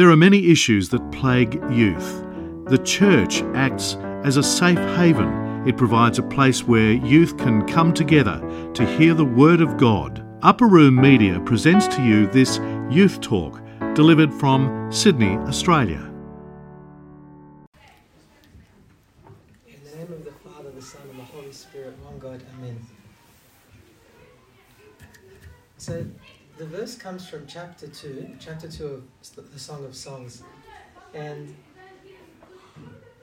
There are many issues that plague youth. The church acts as a safe haven. It provides a place where youth can come together to hear the Word of God. Upper Room Media presents to you this Youth Talk, delivered from Sydney, Australia. In the name of the Father, the Son, and the Holy Spirit, one God, Amen. So the verse comes from chapter 2 of the Song of Songs. And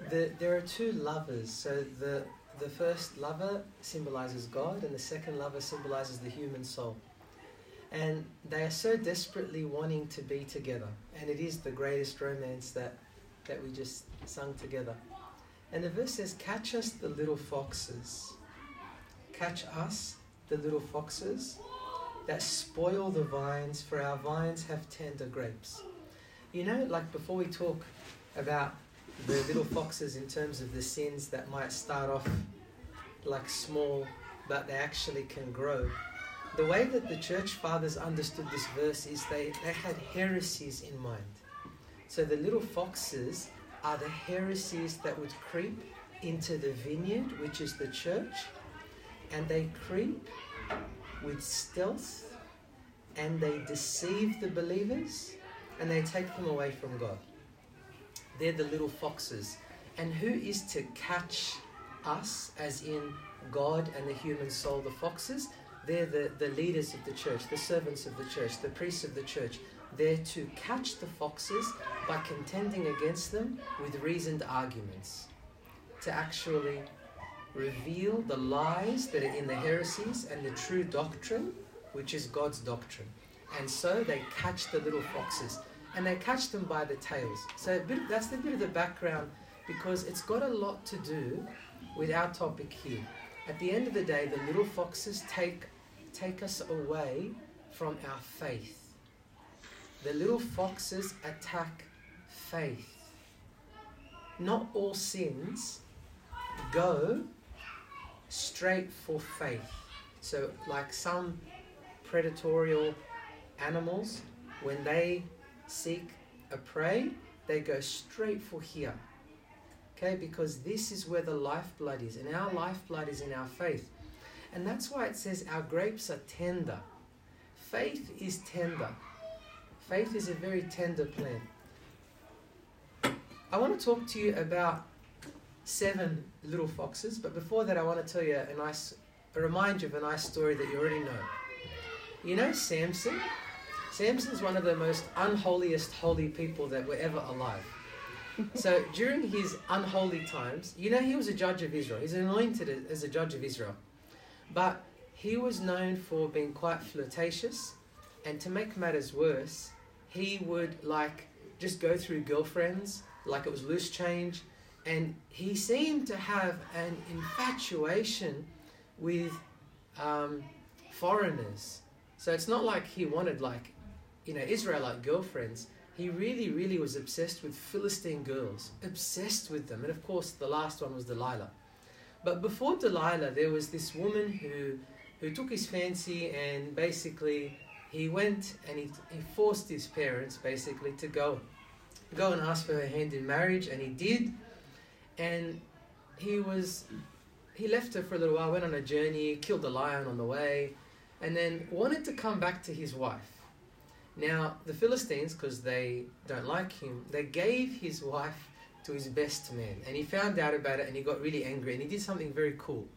there are two lovers. So the first lover symbolizes God, and the second lover symbolizes the human soul. And they are so desperately wanting to be together. And it is the greatest romance that we just sung together. And the verse says, catch us the little foxes. Catch us the little foxes that spoil the vines, for our vines have tender grapes. You know, like before we talk about the little foxes in terms of the sins that might start off like small, but they actually can grow. The way that the church fathers understood this verse is they had heresies in mind. So the little foxes are the heresies that would creep into the vineyard, which is the church, and they creep with stealth, and they deceive the believers, and they take them away from God. They're the little foxes. And who is to catch us, as in God and the human soul, the foxes? They're the leaders of the church, the servants of the church, the priests of the church. They're to catch the foxes by contending against them with reasoned arguments, to actually reveal the lies that are in the heresies and the true doctrine, which is God's doctrine. And so they catch the little foxes, and they catch them by the tails. So that's a bit of the background, because it's got a lot to do with our topic here. At the end of the day, the little foxes take us away from our faith. The little foxes attack faith. Not all sins go straight for faith. So like some predatory animals, when they seek a prey, they go straight for here. Okay, because this is where the lifeblood is, and our lifeblood is in our faith. And that's why it says our grapes are tender. Faith is tender. Faith is a very tender plant. I want to talk to you about 7 little foxes, but before that I want to tell you remind you of a nice story that you already know. You know Samson? Samson's one of the most unholiest holy people that were ever alive. So during his unholy times, you know, he was a judge of Israel. He's anointed as a judge of Israel. But he was known for being quite flirtatious. And to make matters worse, he would just go through girlfriends like it was loose change. And he seemed to have an infatuation with foreigners. So it's not like he wanted Israelite girlfriends. He really, really was obsessed with Philistine girls, obsessed with them. And of course, the last one was Delilah. But before Delilah, there was this woman who took his fancy, and basically he went and he forced his parents basically to go and ask for her hand in marriage. And he did. And he left her for a little while, went on a journey, killed a lion on the way, and then wanted to come back to his wife. Now, the Philistines, because they don't like him, they gave his wife to his best man. And he found out about it, and he got really angry, and he did something very cool.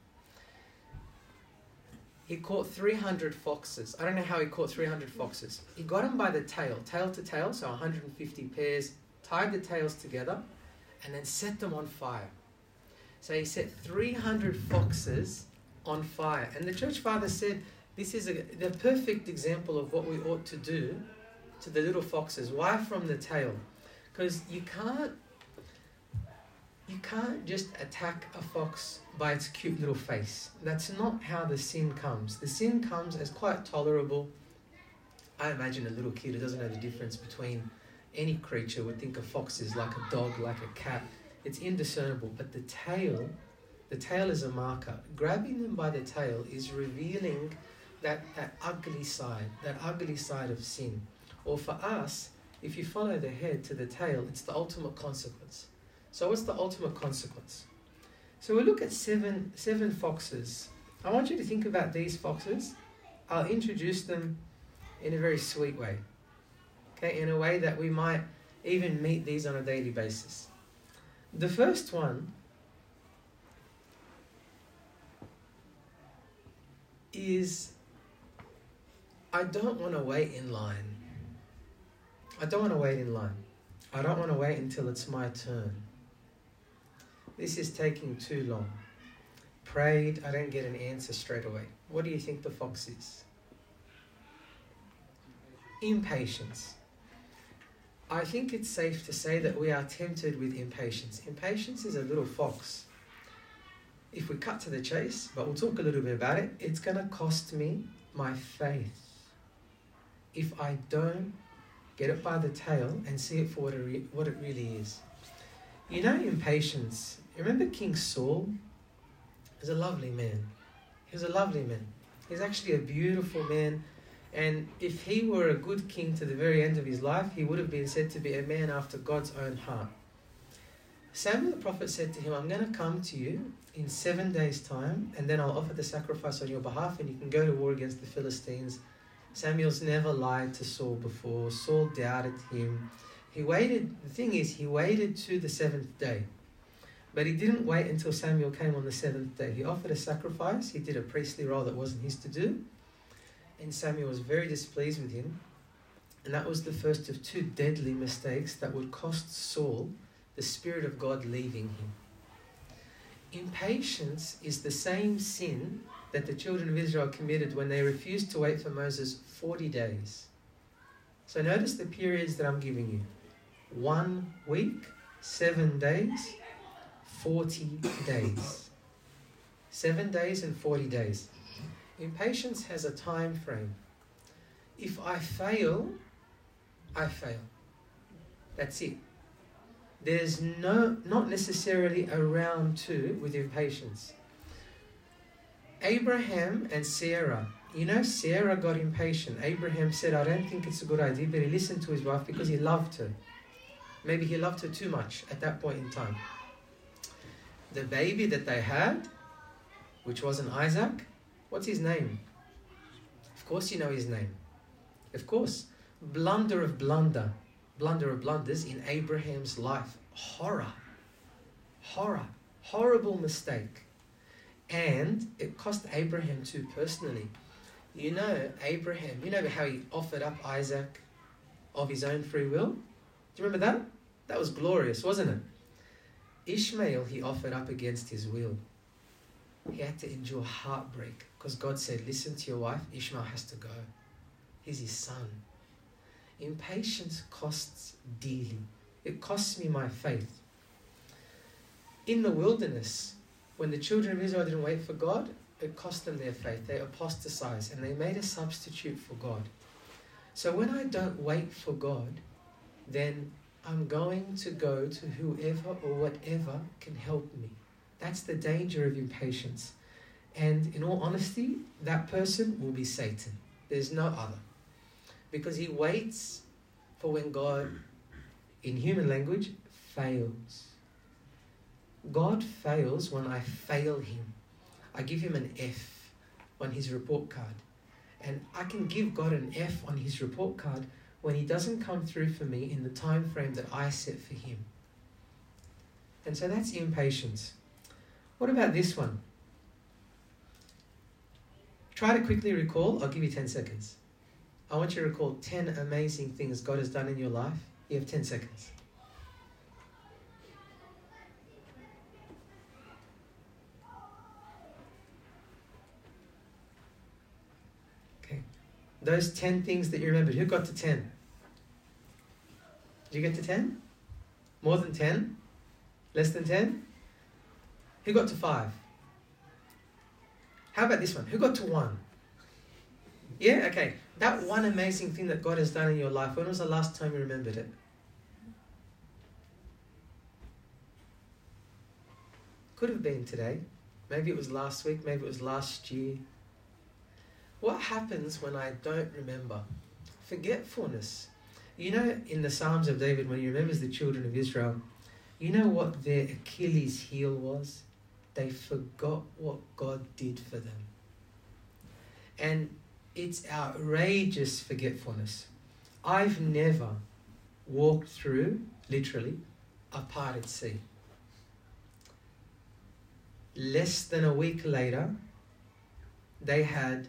He caught 300 foxes. I don't know how he caught 300 foxes. He got them by the tail to tail, so 150 pairs, tied the tails together, and then set them on fire. So he set 300 foxes on fire. And the church father said, this is the perfect example of what we ought to do to the little foxes. Why from the tail? Because you can't just attack a fox by its cute little face. That's not how the sin comes. The sin comes as quite tolerable. I imagine a little kid who doesn't know the difference between any creature would think of foxes like a dog, like a cat. It's indiscernible. But the tail is a marker. Grabbing them by the tail is revealing that ugly side of sin. Or for us, if you follow the head to the tail, it's the ultimate consequence. So what's the ultimate consequence? So we'll look at seven foxes. I want you to think about these foxes. I'll introduce them in a very sweet way. Okay, in a way that we might even meet these on a daily basis. The first one is, I don't want to wait in line. I don't want to wait in line. I don't want to wait until it's my turn. This is taking too long. Prayed, I don't get an answer straight away. What do you think the fox is? Impatience. I think it's safe to say that we are tempted with impatience. Impatience is a little fox. If we cut to the chase, but we'll talk a little bit about it, it's going to cost me my faith. If I don't get it by the tail and see it for what it really is. You know, impatience. Remember King Saul? He was a lovely man. He was a lovely man. He's actually a beautiful man. And if he were a good king to the very end of his life, he would have been said to be a man after God's own heart. Samuel the prophet said to him, I'm going to come to you in 7 days' time, and then I'll offer the sacrifice on your behalf, and you can go to war against the Philistines. Samuel's never lied to Saul before. Saul doubted him. He waited. The thing is, he waited to the 7th day. But he didn't wait until Samuel came on the 7th day. He offered a sacrifice. He did a priestly role that wasn't his to do. And Samuel was very displeased with him. And that was the first of 2 deadly mistakes that would cost Saul the Spirit of God leaving him. Impatience is the same sin that the children of Israel committed when they refused to wait for Moses 40 days. So notice the periods that I'm giving you. 1 week, 7 days, 40 days. 7 days and 40 days. Impatience has a time frame. If I fail, I fail. That's it. There's not necessarily a round 2 with impatience. Abraham and Sarah. You know, Sarah got impatient. Abraham said, I don't think it's a good idea, but he listened to his wife because he loved her. Maybe he loved her too much at that point in time. The baby that they had, which wasn't Isaac, what's his name? Of course you know his name. Of course. Blunder of blunders in Abraham's life. Horror. Horrible mistake. And it cost Abraham too personally. You know Abraham, you know how he offered up Isaac of his own free will? Do you remember that? That was glorious, wasn't it? Ishmael he offered up against his will. He had to endure heartbreak because God said, listen to your wife, Ishmael has to go. He's his son. Impatience costs dearly. It costs me my faith. In the wilderness, when the children of Israel didn't wait for God, it cost them their faith. They apostatized and they made a substitute for God. So when I don't wait for God, then I'm going to go to whoever or whatever can help me. That's the danger of impatience. And in all honesty, that person will be Satan. There's no other. Because he waits for when God, in human language, fails. God fails when I fail him. I give him an F on his report card. And I can give God an F on his report card when he doesn't come through for me in the time frame that I set for him. And so that's impatience. What about this one? Try to quickly recall. I'll give you 10 seconds. I want you to recall 10 amazing things God has done in your life. You have 10 seconds. Okay. Those 10 things that you remembered. Who got to 10? Did you get to 10? More than 10? Less than 10? Who got to 5? How about this one? Who got to 1? Yeah? Okay. That one amazing thing that God has done in your life, when was the last time you remembered it? Could have been today. Maybe it was last week. Maybe it was last year. What happens when I don't remember? Forgetfulness. You know, in the Psalms of David, when he remembers the children of Israel, you know what their Achilles' heel was? They forgot what God did for them. And it's outrageous forgetfulness. I've never walked through, literally, a parted sea. Less than a week later, they had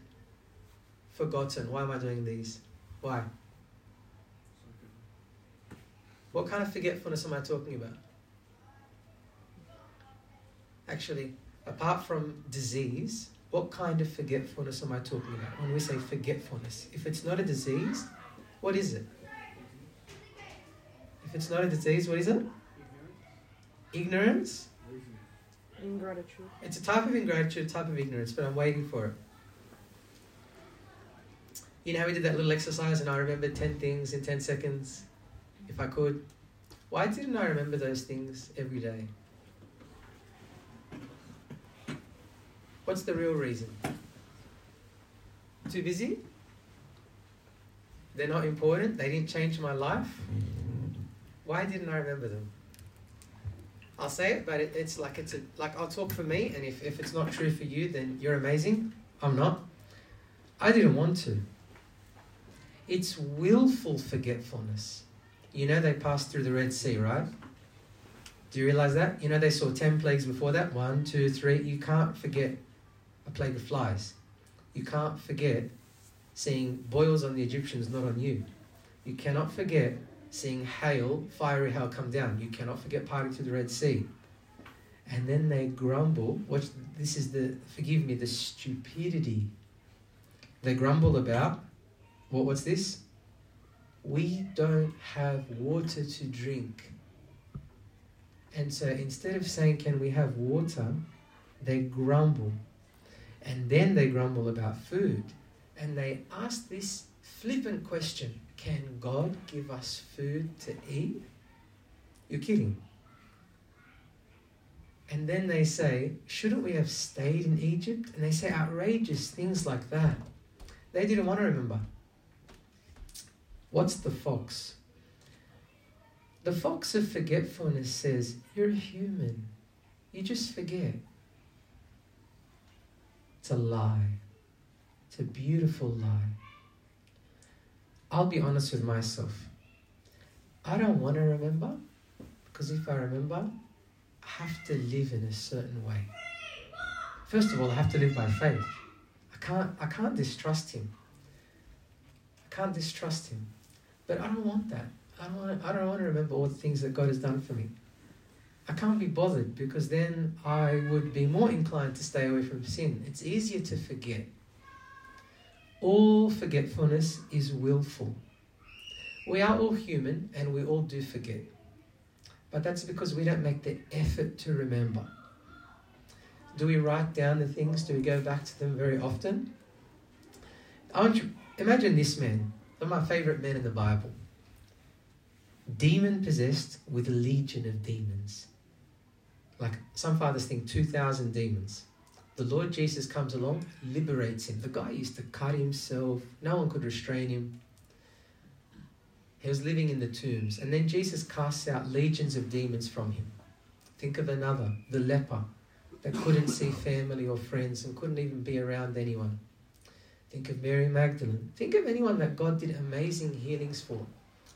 forgotten. Why am I doing these? Why? What kind of forgetfulness am I talking about? Actually, apart from disease, what kind of forgetfulness am I talking about? When we say forgetfulness, if it's not a disease, what is it? If it's not a disease, what is it? Ignorance? Ingratitude. It's a type of ingratitude, type of ignorance, but I'm waiting for it. You know how we did that little exercise and I remembered 10 things in 10 seconds, if I could? Why didn't I remember those things every day? What's the real reason? Too busy? They're not important? They didn't change my life? Why didn't I remember them? I'll say it, but it's like I'll talk for me, and if it's not true for you, then you're amazing. I'm not. I didn't want to. It's willful forgetfulness. You know they passed through the Red Sea, right? Do you realize that? You know they saw 10 plagues before that. 1, 2, 3. You can't forget a plague of flies. You can't forget seeing boils on the Egyptians, not on you. You cannot forget seeing hail, fiery hail come down. You cannot forget parting through the Red Sea. And then they grumble. Watch, this is the, forgive me, the stupidity. They grumble about, what's this? We don't have water to drink. And so instead of saying, can we have water? They grumble. And then they grumble about food. And they ask this flippant question, can God give us food to eat? You're kidding. And then they say, shouldn't we have stayed in Egypt? And they say outrageous things like that. They didn't want to remember. What's the fox? The fox of forgetfulness says, you're a human. You just forget. It's a lie. It's a beautiful lie. I'll be honest with myself. I don't want to remember, because if I remember, I have to live in a certain way. First of all, I have to live by faith. I can't distrust him. I can't distrust him. But I don't want that. I don't want to remember all the things that God has done for me. I can't be bothered, because then I would be more inclined to stay away from sin. It's easier to forget. All forgetfulness is willful. We are all human and we all do forget. But that's because we don't make the effort to remember. Do we write down the things? Do we go back to them very often? I want you, imagine this man, one of my favorite men in the Bible. Demon-possessed with a legion of demons. Like some fathers think 2,000 demons. The Lord Jesus comes along, liberates him. The guy used to cut himself. No one could restrain him. He was living in the tombs. And then Jesus casts out legions of demons from him. Think of another, the leper, that couldn't see family or friends and couldn't even be around anyone. Think of Mary Magdalene. Think of anyone that God did amazing healings for.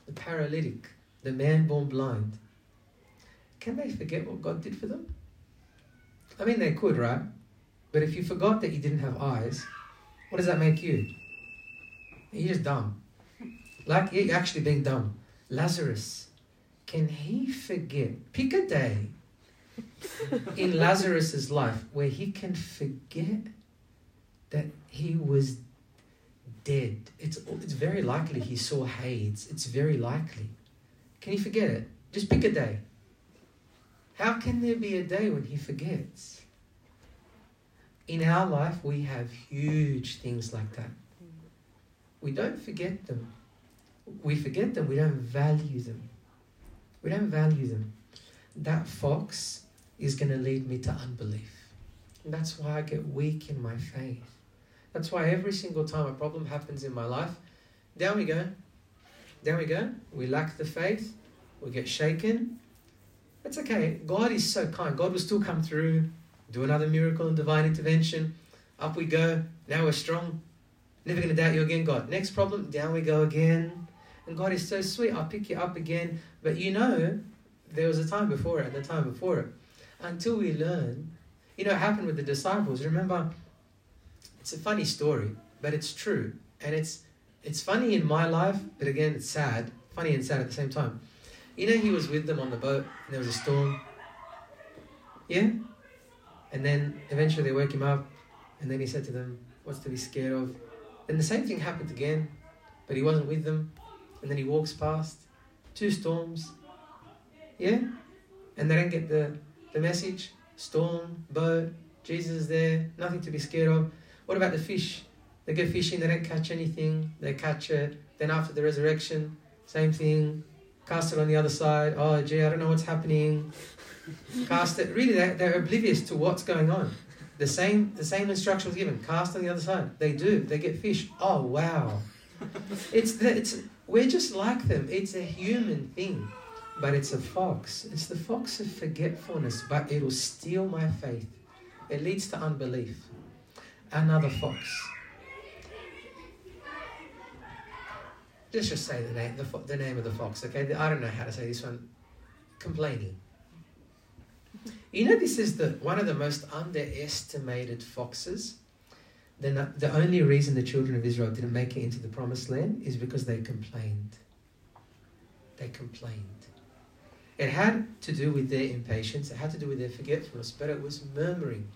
The paralytic, the man born blind. Can they forget what God did for them? I mean, they could, right? But if you forgot that you didn't have eyes, what does that make you? You're just dumb. Like, you're actually being dumb. Lazarus, can he forget? Pick a day in Lazarus's life where he can forget that he was dead. It's very likely he saw Hades. It's very likely. Can he forget it? Just pick a day. How can there be a day when he forgets? In our life, we have huge things like that. We don't forget them. We forget them. We don't value them. We don't value them. That fox is going to lead me to unbelief. And that's why I get weak in my faith. That's why every single time a problem happens in my life, down we go. There we go. We lack the faith. We get shaken. That's okay. God is so kind. God will still come through, do another miracle and divine intervention. Up we go. Now we're strong. Never going to doubt you again, God. Next problem, down we go again. And God is so sweet. I'll pick you up again. But you know, there was a time before it and a time before it. Until we learn. You know, it happened with the disciples. Remember, it's a funny story, but it's true. And it's funny in my life, but again, it's sad. Funny and sad at the same time. You know, he was with them on the boat, and there was a storm. Yeah? And then eventually they woke him up, and then he said to them, what's to be scared of? Then the same thing happened again, but he wasn't with them. And then he walks past. 2 storms. Yeah? And they don't get the message. Storm, boat, Jesus is there, nothing to be scared of. What about the fish? They go fishing, they don't catch anything, they catch it. Then after the resurrection, same thing. Cast it on the other side. Oh, gee, I don't know what's happening. Cast it. Really, they're oblivious to what's going on. The same instruction was given. Cast on the other side. They do. They get fish. Oh, wow. We're just like them. It's a human thing. But it's a fox. It's the fox of forgetfulness, but it'll steal my faith. It leads to unbelief. Another fox. Let's just say the name of the fox, okay? I don't know how to say this one. Complaining. You know, this is one of the most underestimated foxes. The only reason the children of Israel didn't make it into the promised land is because they complained. They complained. It had to do with their impatience. It had to do with their forgetfulness. But it was murmuring.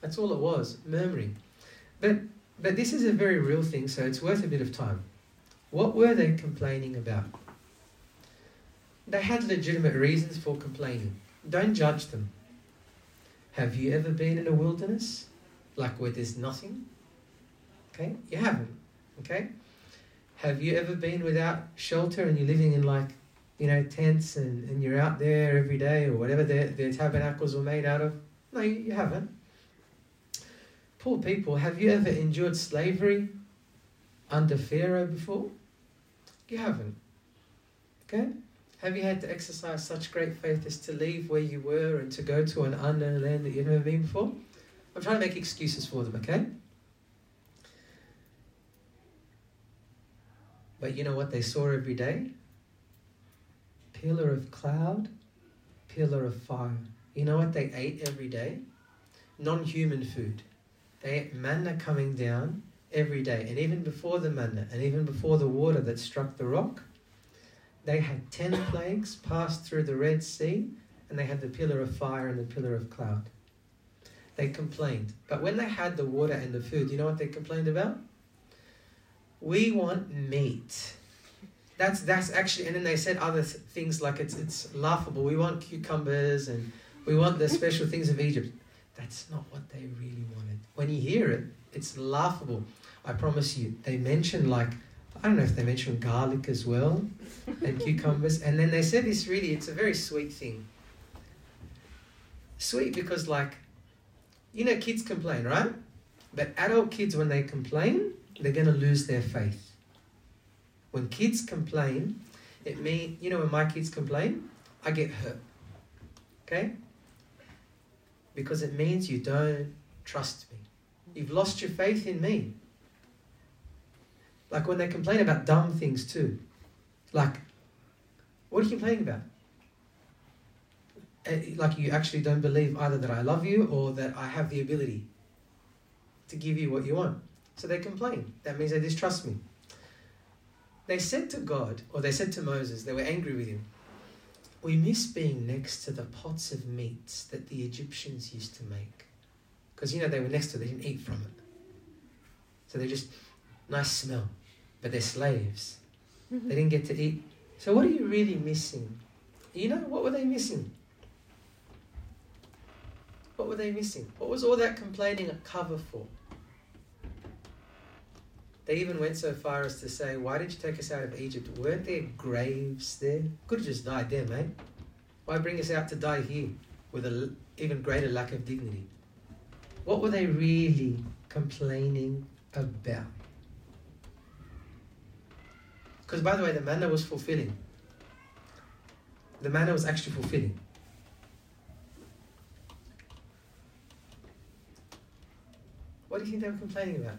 That's all it was. Murmuring. But this is a very real thing, so it's worth a bit of time. What were they complaining about? They had legitimate reasons for complaining. Don't judge them. Have you ever been in a wilderness? Like where there's nothing? Okay? You haven't. Okay? Have you ever been without shelter and you're living in tents and you're out there every day or whatever their tabernacles were made out of? No, you haven't. Poor people, have you ever endured slavery under Pharaoh before? You haven't. Okay? Have you had to exercise such great faith as to leave where you were and to go to an unknown land that you've never been before? I'm trying to make excuses for them, okay? But you know what they saw every day? Pillar of cloud, pillar of fire. You know what they ate every day? Non-human food. They ate manna coming down every day. And even before the manna, and even before the water that struck the rock, they had 10 plagues passed through the Red Sea, and they had the pillar of fire and the pillar of cloud. They complained. But when they had the water and the food, you know what they complained about? We want meat. That's actually, and then they said other things like it's laughable. We want cucumbers and we want the special things of Egypt. That's not what they really wanted. When you hear it, it's laughable. I promise you. They mentioned I don't know if they mentioned garlic as well and cucumbers. And then they said this really, it's a very sweet thing. Sweet because kids complain, right? But adult kids, when they complain, they're going to lose their faith. When kids complain, it means, when my kids complain, I get hurt. Okay? Because it means you don't trust me. You've lost your faith in me. Like when they complain about dumb things too. Like, what are you complaining about? Like you actually don't believe either that I love you or that I have the ability to give you what you want. So they complain. That means they distrust me. They said to God, or they said to Moses, they were angry with him, we miss being next to the pots of meats that the Egyptians used to make. Because, they were next to it, they didn't eat from it. So they're just, nice smell, but they're slaves. They didn't get to eat. So what are you really missing? What were they missing? What were they missing? What was all that complaining a cover for? They even went so far as to say, why did you take us out of Egypt? Weren't there graves there? Could have just died there, mate. Why bring us out to die here with an even greater lack of dignity? What were they really complaining about? Because by the way, the manna was fulfilling. The manna was actually fulfilling. What do you think they were complaining about?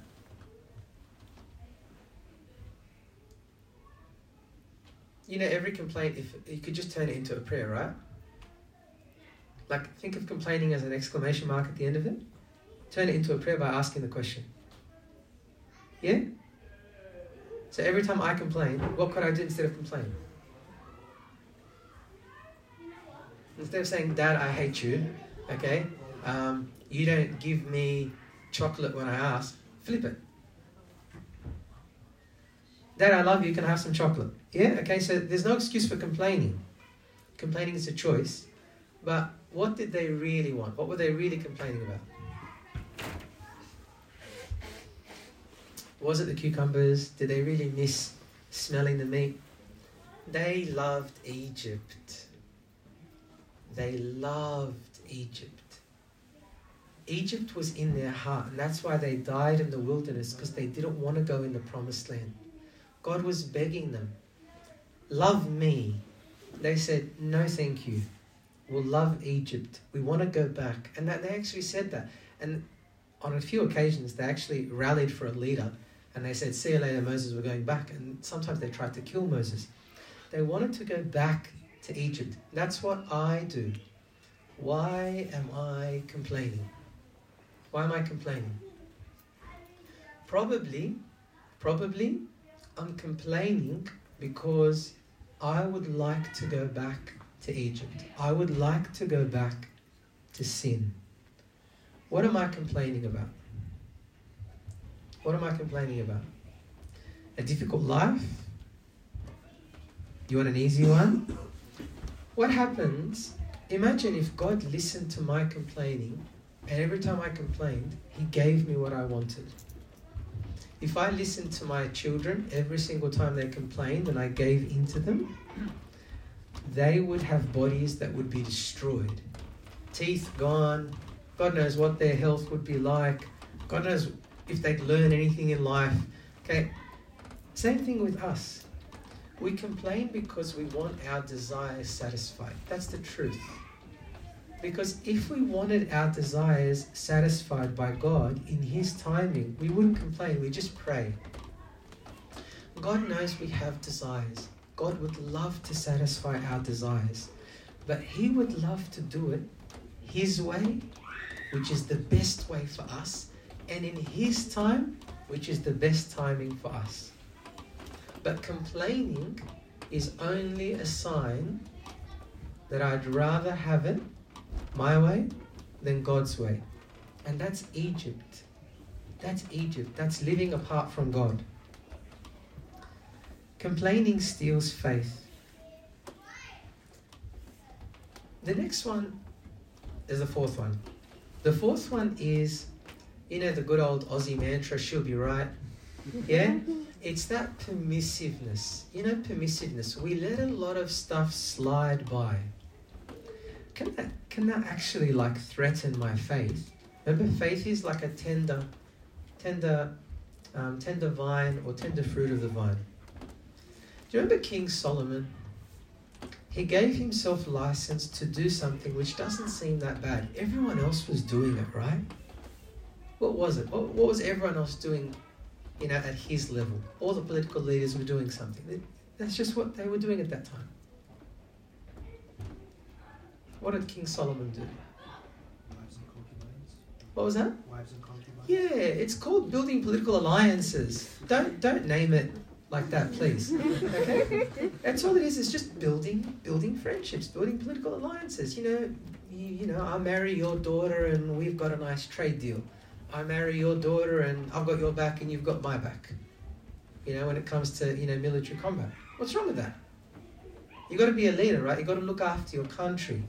You know, every complaint, if you could just turn it into a prayer, right? Like, think of complaining as an exclamation mark at the end of it. Turn it into a prayer by asking the question. Yeah? So every time I complain, what could I do instead of complaining? Instead of saying, Dad, I hate you, okay? You don't give me chocolate when I ask, flip it. Dad, I love you, can I have some chocolate? Yeah, okay, so there's no excuse for complaining. Complaining is a choice. But what did they really want? What were they really complaining about? Was it the cucumbers? Did they really miss smelling the meat? They loved Egypt. They loved Egypt. Egypt was in their heart, and that's why they died in the wilderness, because they didn't want to go in the promised land. God was begging them, love me. They said, no, thank you. We'll love Egypt. We want to go back. And that, they actually said that. And on a few occasions, they actually rallied for a leader, and they said, see you later, Moses, we're going back. And sometimes they tried to kill Moses. They wanted to go back to Egypt. That's what I do. Why am I complaining? Why am I complaining? Probably, I'm complaining because I would like to go back to Egypt. I would like to go back to sin. What am I complaining about? What am I complaining about? A difficult life? You want an easy one? What happens? Imagine if God listened to my complaining, and every time I complained, He gave me what I wanted. If I listened to my children every single time they complained and I gave in to them, they would have bodies that would be destroyed. Teeth gone. God knows what their health would be like. God knows if they'd learn anything in life. Okay, same thing with us. We complain because we want our desires satisfied. That's the truth. Because if we wanted our desires satisfied by God in His timing, we wouldn't complain, we just pray. God knows we have desires. God would love to satisfy our desires. But He would love to do it His way, which is the best way for us, and in His time, which is the best timing for us. But complaining is only a sign that I'd rather have it my way than God's way. And that's Egypt. That's Egypt. That's living apart from God. Complaining steals faith. The next one is the fourth one. The fourth one is, you know, the good old Aussie mantra, she'll be right. Yeah? It's that permissiveness. You know, permissiveness. We let a lot of stuff slide by. Can that actually like threaten my faith? Remember, faith is like a tender vine or tender fruit of the vine. Do you remember King Solomon? He gave himself license to do something which doesn't seem that bad. Everyone else was doing it, right? What was it? What was everyone else doing, you know, at his level? All the political leaders were doing something. That's just what they were doing at that time. What did King Solomon do? Wives and concubines. What was that? Wives and concubines. Yeah, it's called building political alliances. Don't name it like that, please. Okay? That's all it is. It's just building friendships, building political alliances. You know, you know, I marry your daughter and we've got a nice trade deal. I marry your daughter and I've got your back and you've got my back. You know, when it comes to, you know, military combat. What's wrong with that? You've got to be a leader, right? You've got to look after your country.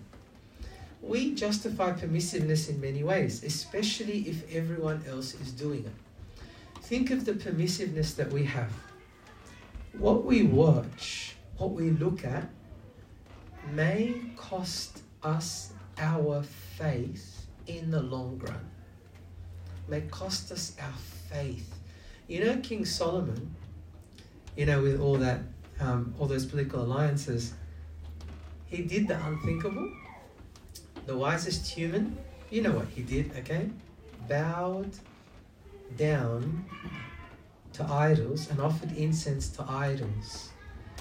We justify permissiveness in many ways, especially if everyone else is doing it. Think of the permissiveness that we have. What we watch, what we look at, may cost us our faith in the long run. May cost us our faith. You know, King Solomon, you know, with all that, all those political alliances. He did the unthinkable. The wisest human, you know what he did, okay? Bowed down to idols and offered incense to idols.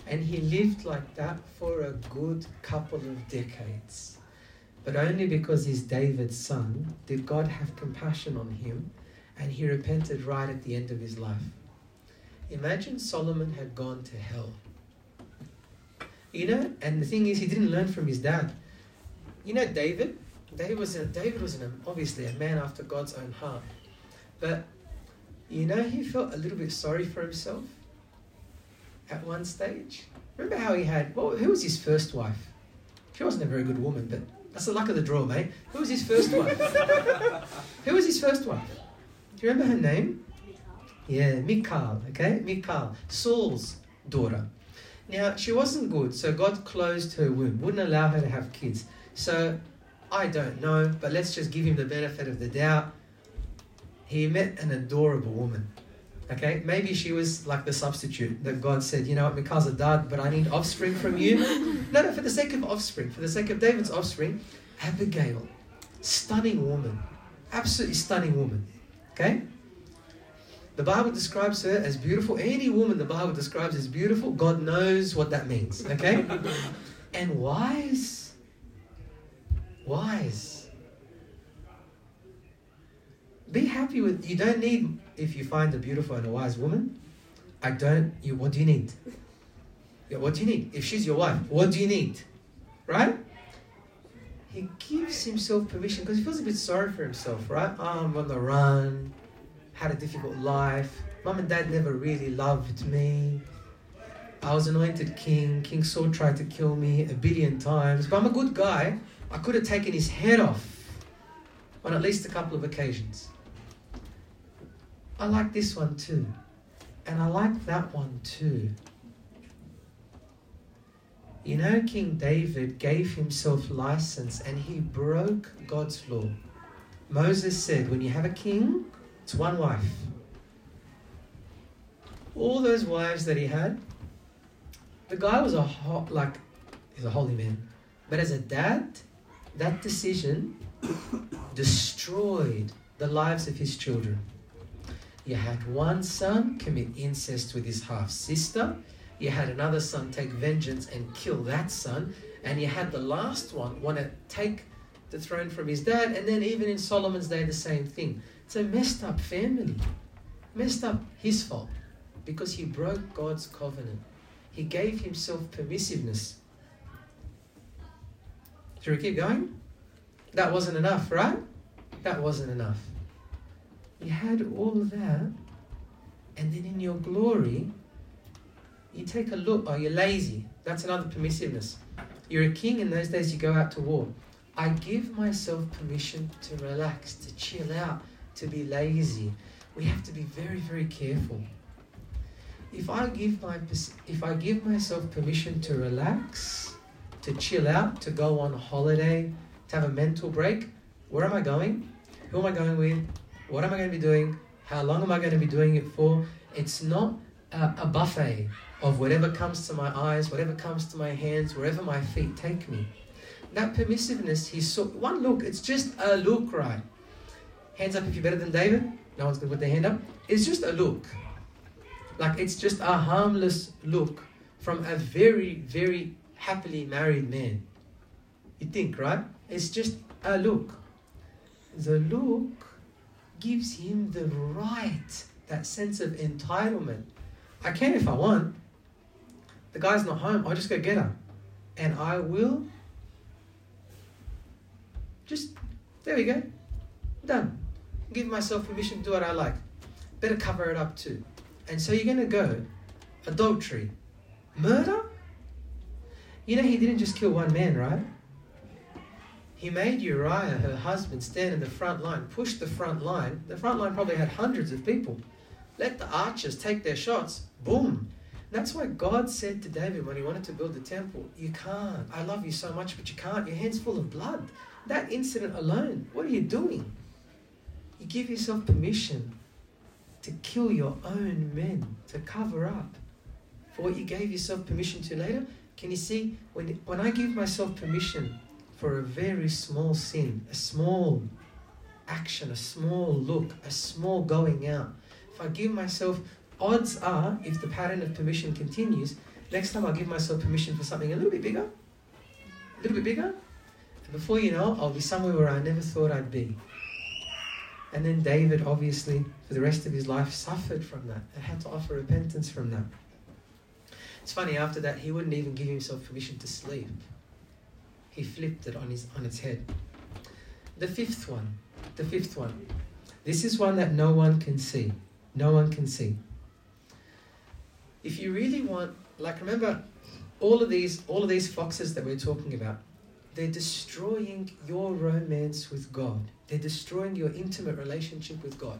And he lived like that for a good couple of decades. But only because he's David's son did God have compassion on him, and he repented right at the end of his life. Imagine Solomon had gone to hell. You know, and the thing is, he didn't learn from his dad. You know, David was obviously a man after God's own heart. But, you know, he felt a little bit sorry for himself at one stage. Remember how he had, who was his first wife? She wasn't a very good woman, but that's the luck of the draw, mate. Who was his first wife? Do you remember her name? Mikal. Yeah, Mikal, okay? Mikal, Saul's daughter. Now, she wasn't good, so God closed her womb, wouldn't allow her to have kids. So, I don't know, but let's just give him the benefit of the doubt. He met an adorable woman. Okay, maybe she was like the substitute that God said, you know what, Mikal's a dud, but I need offspring from you. No, for the sake of offspring, for the sake of David's offspring, Abigail, stunning woman, absolutely stunning woman. Okay, the Bible describes her as beautiful. Any woman the Bible describes as beautiful, God knows what that means. Okay, and wise. Be happy with, you don't need, if you find a beautiful and a wise woman, what do you need? Yeah, what do you need? If she's your wife, what do you need? Right? He gives himself permission because he feels a bit sorry for himself, right? Oh, I'm on the run, had a difficult life, mom and dad never really loved me, I was anointed king, King Saul tried to kill me a billion times, but I'm a good guy, I could have taken his head off on at least a couple of occasions. I like this one too. And I like that one too. You know, King David gave himself license and he broke God's law. Moses said, when you have a king, it's one wife. All those wives that he had, the guy was he's a holy man. But as a dad, that decision destroyed the lives of his children. You had one son commit incest with his half-sister. You had another son take vengeance and kill that son. And you had the last one want to take the throne from his dad. And then even in Solomon's day, the same thing. It's a messed up family. Messed up, his fault. Because he broke God's covenant. He gave himself permissiveness. Should we keep going? That wasn't enough, right? That wasn't enough. You had all of that, and then in your glory, you take a look. Oh, you're lazy. That's another permissiveness. You're a king in those days, you go out to war. I give myself permission to relax, to chill out, to be lazy. We have to be very, very careful. If I give myself permission to relax, to chill out, to go on holiday, to have a mental break. Where am I going? Who am I going with? What am I going to be doing? How long am I going to be doing it for? It's not a buffet of whatever comes to my eyes, whatever comes to my hands, wherever my feet take me. That permissiveness, he saw. One look, it's just a look, right? Hands up if you're better than David. No one's going to put their hand up. It's just a look. Like, it's just a harmless look from a very, very happily married man. You think, right? It's just a look. The look gives him the right, that sense of entitlement. I can if I want. The guy's not home. I'll just go get her. And I will. Just, there we go. Done. Give myself permission to do what I like. Better cover it up too. And so you're going to go. Adultery. Murder? You know, he didn't just kill one man, right? He made Uriah, her husband, stand in the front line, push the front line. The front line probably had hundreds of people. Let the archers take their shots. Boom. That's why God said to David when he wanted to build the temple, you can't. I love you so much, but you can't. Your hand's full of blood. That incident alone, what are you doing? You give yourself permission to kill your own men, to cover up. for what you gave yourself permission to later? Can you see, when I give myself permission for a very small sin, a small action, a small look, a small going out, if I give myself, odds are, if the pattern of permission continues, next time I'll give myself permission for something a little bit bigger. And before you know, I'll be somewhere where I never thought I'd be. And then David, obviously, for the rest of his life, suffered from that and had to offer repentance from that. It's funny, after that, he wouldn't even give himself permission to sleep. He flipped it on its head. The fifth one. This is one that no one can see. No one can see. If you really want, like, remember, all of these foxes that we're talking about, they're destroying your romance with God. They're destroying your intimate relationship with God.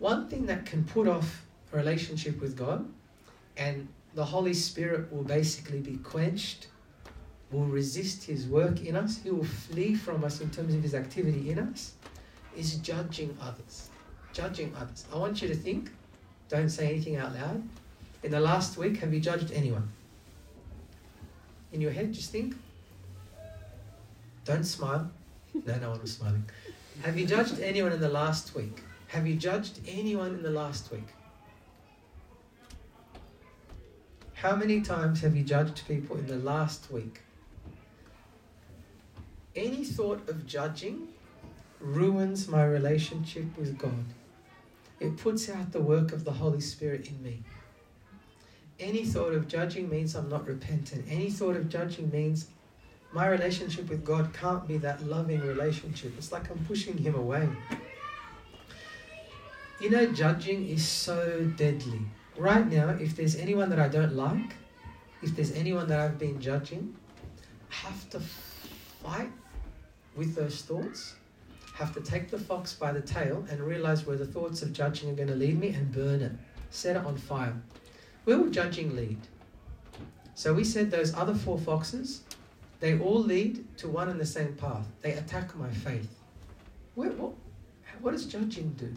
One thing that can put off a relationship with God, and the Holy Spirit will basically be quenched, will resist His work in us, He will flee from us in terms of His activity in us, is judging others. Judging others. I want you to think, don't say anything out loud. In the last week, have you judged anyone? In your head, just think. Don't smile. No one was smiling. Have you judged anyone in the last week? Have you judged anyone in the last week? How many times have you judged people in the last week? Any thought of judging ruins my relationship with God. It puts out the work of the Holy Spirit in me. Any thought of judging means I'm not repentant. Any thought of judging means my relationship with God can't be that loving relationship. It's like I'm pushing Him away. You know, judging is so deadly. Right now, if there's anyone that I don't like, if there's anyone that I've been judging, I have to fight with those thoughts, have to take the fox by the tail and realize where the thoughts of judging are going to lead me and burn it, set it on fire. Where will judging lead? So we said those other four foxes, they all lead to one and the same path. They attack my faith. What does judging do?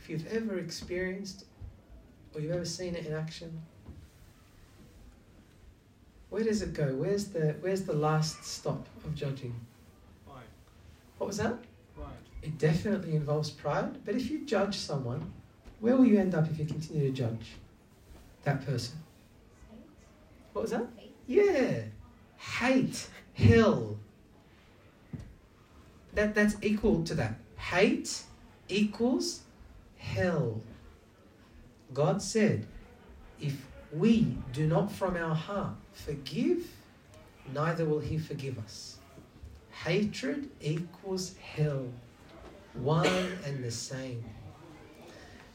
If you've ever experienced or you've ever seen it in action, where does it go? Where's the last stop of judging? Pride. What was that? Pride. It definitely involves pride, but if you judge someone, where will you end up if you continue to judge that person? What was that? Hate. Yeah. Hate. Hell. That's equal to that. Hate equals hell. God said, if we do not from our heart forgive, neither will He forgive us. Hatred equals hell. One and the same.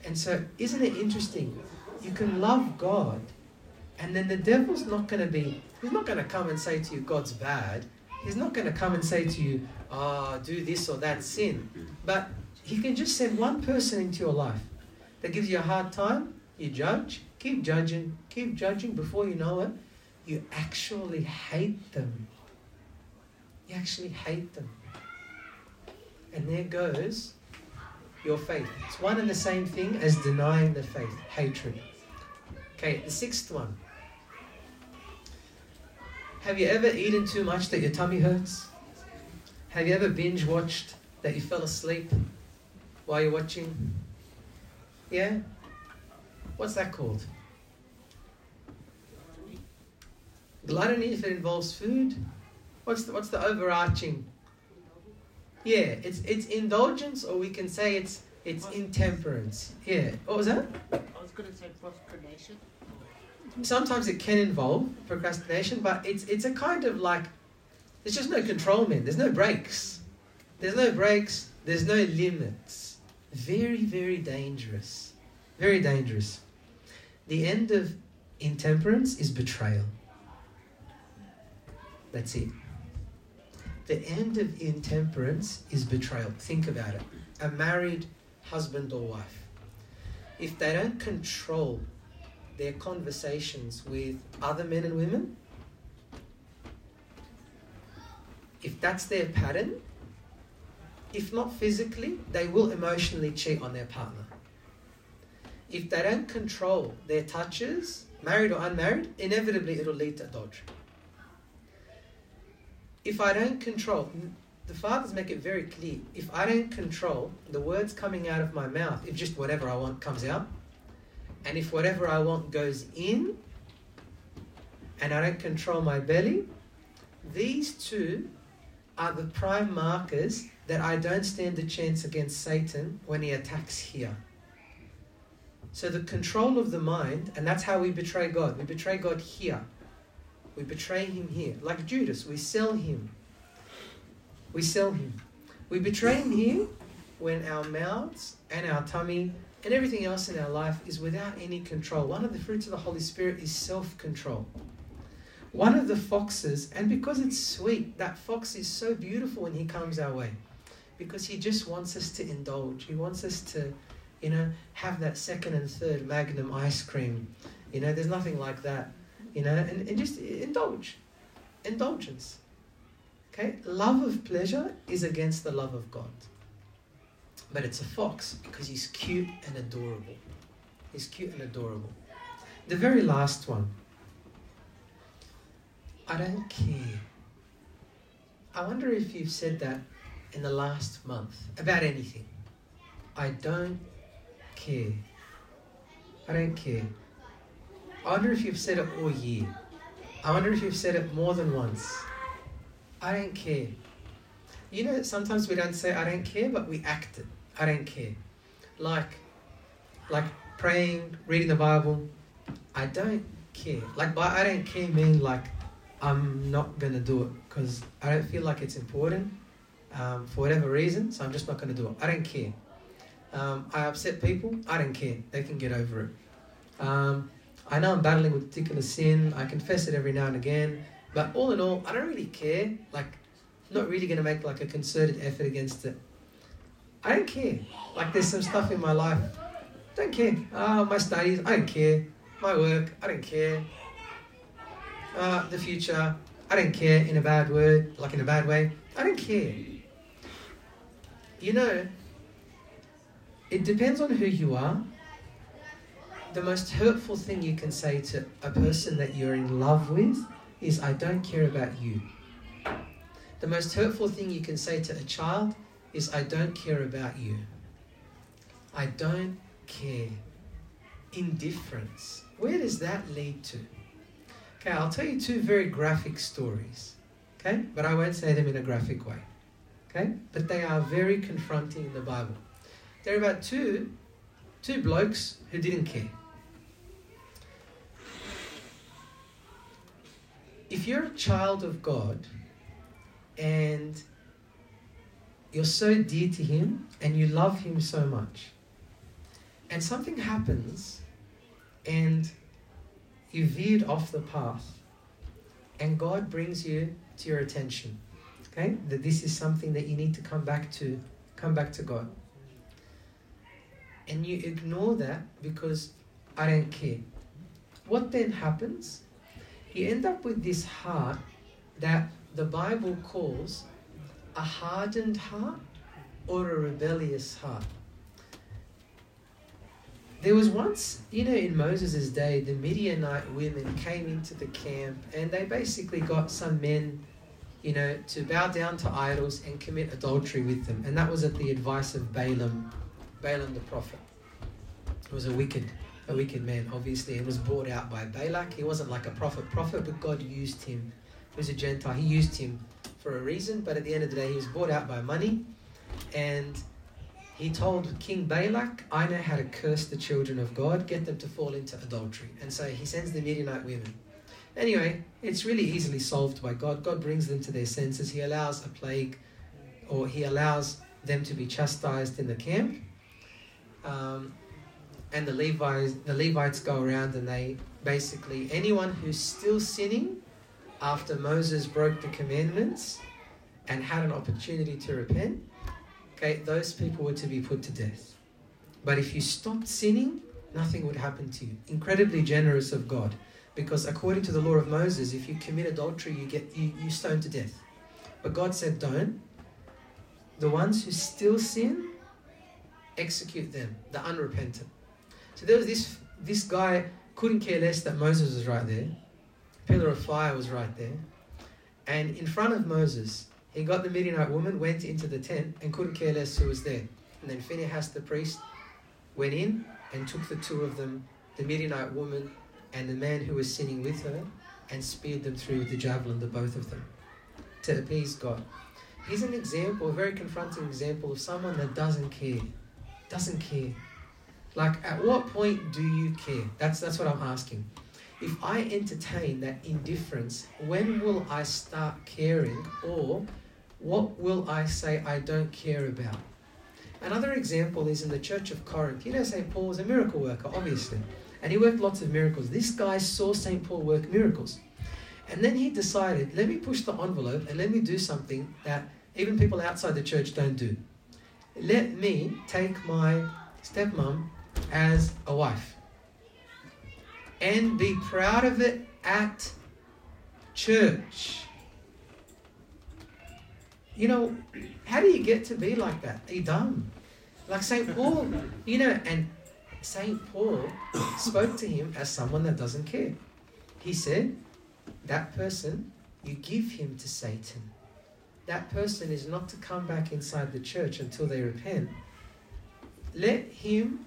And so, isn't it interesting? You can love God, and then the devil's not going to be, he's not going to come and say to you, God's bad. He's not going to come and say to you, do this or that sin. But he can just send one person into your life that gives you a hard time. You judge, keep judging. Before you know it, you actually hate them. And there goes your faith. It's one and the same thing as denying the faith, hatred. Okay, the sixth one. Have you ever eaten too much that your tummy hurts? Have you ever binge watched that you fell asleep while you're watching? Yeah? What's that called? Gluttony, if it involves food. What's the overarching? Yeah, it's indulgence, or we can say it's intemperance. Yeah. What was that? I was going to say procrastination. Sometimes it can involve procrastination, but it's a kind of like, there's just no control, man. There's no breaks. There's no limits. Very, very dangerous. Very dangerous. The end of intemperance is betrayal. That's it. The end of intemperance is betrayal. Think about it. A married husband or wife, if they don't control their conversations with other men and women, if that's their pattern, if not physically, they will emotionally cheat on their partner. if they don't control their touches, married or unmarried, inevitably it'll lead to adultery. If I don't control, the fathers make it very clear, if I don't control the words coming out of my mouth, if just whatever I want comes out, and if whatever I want goes in, and I don't control my belly, these two are the prime markers that I don't stand a chance against Satan when he attacks here. So the control of the mind, and that's how we betray God. We betray God here. We betray him here. Like Judas, we sell him. We sell him. We betray him here when our mouths and our tummy and everything else in our life is without any control. One of the fruits of the Holy Spirit is self-control. One of the foxes, and because it's sweet, that fox is so beautiful when he comes our way, because he just wants us to indulge. He wants us to, have that second and third Magnum ice cream. There's nothing like that. And just indulge. Indulgence. Okay? Love of pleasure is against the love of God. But it's a fox because he's cute and adorable. He's cute and adorable. The very last one. I don't care. I wonder if you've said that in the last month about anything. I don't care. I don't care. I wonder if you've said it all year. I wonder if you've said it more than once. I don't care. Sometimes we don't say I don't care, but we act it. I don't care. Like praying, reading the Bible. I don't care. Like by I don't care mean like I'm not going to do it because I don't feel like it's important for whatever reason, so I'm just not going to do it. I don't care. I upset people. I don't care. They can get over it. I know I'm battling with particular sin. I confess it every now and again. But all in all, I don't really care. Not really going to make a concerted effort against it. I don't care. There's some stuff in my life. Don't care. My studies, I don't care. My work, I don't care. The future, I don't care in a bad word, in a bad way. I don't care. It depends on who you are. The most hurtful thing you can say to a person that you're in love with is, I don't care about you. The most hurtful thing you can say to a child is, I don't care about you. I don't care. Indifference. Where does that lead to? Okay, I'll tell you two very graphic stories. Okay? But I won't say them in a graphic way. Okay? But they are very confronting in the Bible. They're about two blokes who didn't care. If you're a child of God, and you're so dear to him and you love him so much, and something happens and you veered off the path, and God brings you to your attention, okay, that this is something that you need to come back to God, and you ignore that because I don't care. What then happens? You end up with this heart that the Bible calls a hardened heart or a rebellious heart. There was once, in Moses' day, the Midianite women came into the camp and they basically got some men, to bow down to idols and commit adultery with them. And that was at the advice of Balaam the prophet. He was a wicked man, obviously, and was brought out by Balak. He wasn't like a prophet, but God used him. He was a Gentile. He used him for a reason, but at the end of the day, he was bought out by money. And he told King Balak, I know how to curse the children of God, get them to fall into adultery. And so he sends the Midianite women. Anyway, it's really easily solved by God. God brings them to their senses. He allows a plague, or he allows them to be chastised in the camp. And the Levites go around, and they basically, anyone who's still sinning after Moses broke the commandments and had an opportunity to repent, okay, those people were to be put to death. But if you stopped sinning, nothing would happen to you. Incredibly generous of God, because according to the law of Moses, if you commit adultery, you stoned to death. But God said, don't. The ones who still sin, execute them, the unrepentant. So there was this guy couldn't care less that Moses was right there. Pillar of fire was right there. And in front of Moses, he got the Midianite woman, went into the tent, and couldn't care less who was there. And then Phinehas the priest went in and took the two of them, the Midianite woman and the man who was sinning with her, and speared them through with the javelin, the both of them, to appease God. He's an example, a very confronting example of someone that doesn't care. Like, at what point do you care? That's what I'm asking. If I entertain that indifference, when will I start caring, or what will I say I don't care about? Another example is in the Church of Corinth. You know, St. Paul was a miracle worker, obviously, and he worked lots of miracles. This guy saw St. Paul work miracles. And then he decided, let me push the envelope and let me do something that even people outside the church don't do. Let me take my stepmom as a wife and be proud of it at church. You know, how do you get to be like that? Are you dumb? Like St. Paul, you know, and St. Paul spoke to him as someone that doesn't care. He said, that person, you give him to Satan. That person is not to come back inside the church until they repent. Let him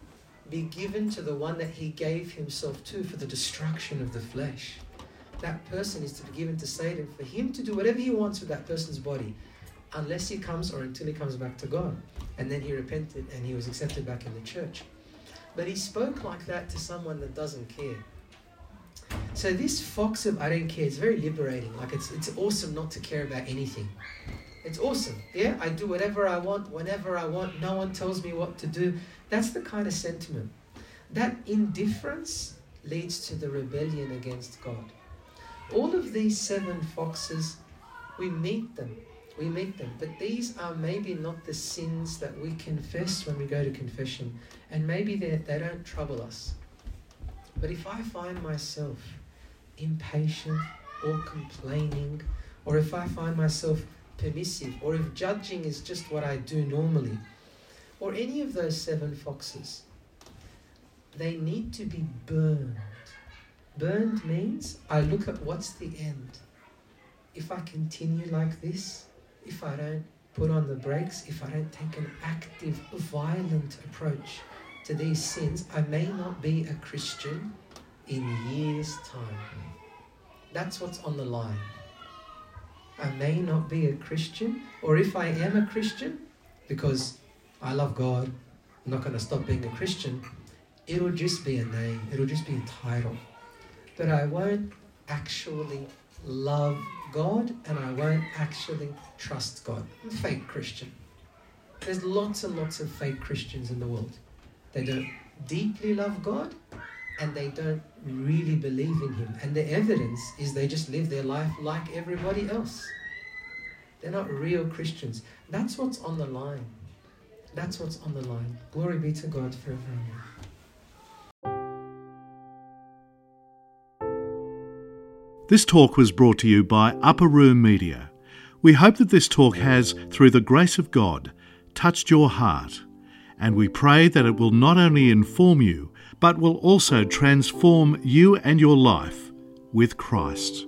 be given to the one that he gave himself to for the destruction of the flesh. That person is to be given to Satan for him to do whatever he wants with that person's body, unless he comes or until he comes back to God. And then he repented and he was accepted back in the church. But he spoke like that to someone that doesn't care. So this fox of I don't care is very liberating. Like it's awesome not to care about anything. It's awesome. Yeah, I do whatever I want, whenever I want. No one tells me what to do. That's the kind of sentiment. That indifference leads to the rebellion against God. All of these 7 foxes, we meet them. But these are maybe not the sins that we confess when we go to confession. And maybe they don't trouble us. But if I find myself impatient or complaining, or if I find myself permissive, or if judging is just what I do normally, or any of those 7 foxes, they need to be burned. Burned means I look at what's the end. If I continue like this, if I don't put on the brakes, if I don't take an active, violent approach to these sins, I may not be a Christian in years' time. That's what's on the line. I may not be a Christian, or if I am a Christian, because I love God, I'm not going to stop being a Christian, it'll just be a name, it'll just be a title. But I won't actually love God, and I won't actually trust God. I'm a fake Christian. There's lots and lots of fake Christians in the world. They don't deeply love God, and they don't really believe in Him. And the evidence is they just live their life like everybody else. They're not real Christians. That's what's on the line. That's what's on the line. Glory be to God forever. This talk was brought to you by Upper Room Media. We hope that this talk has, through the grace of God, touched your heart. And we pray that it will not only inform you, but will also transform you and your life with Christ.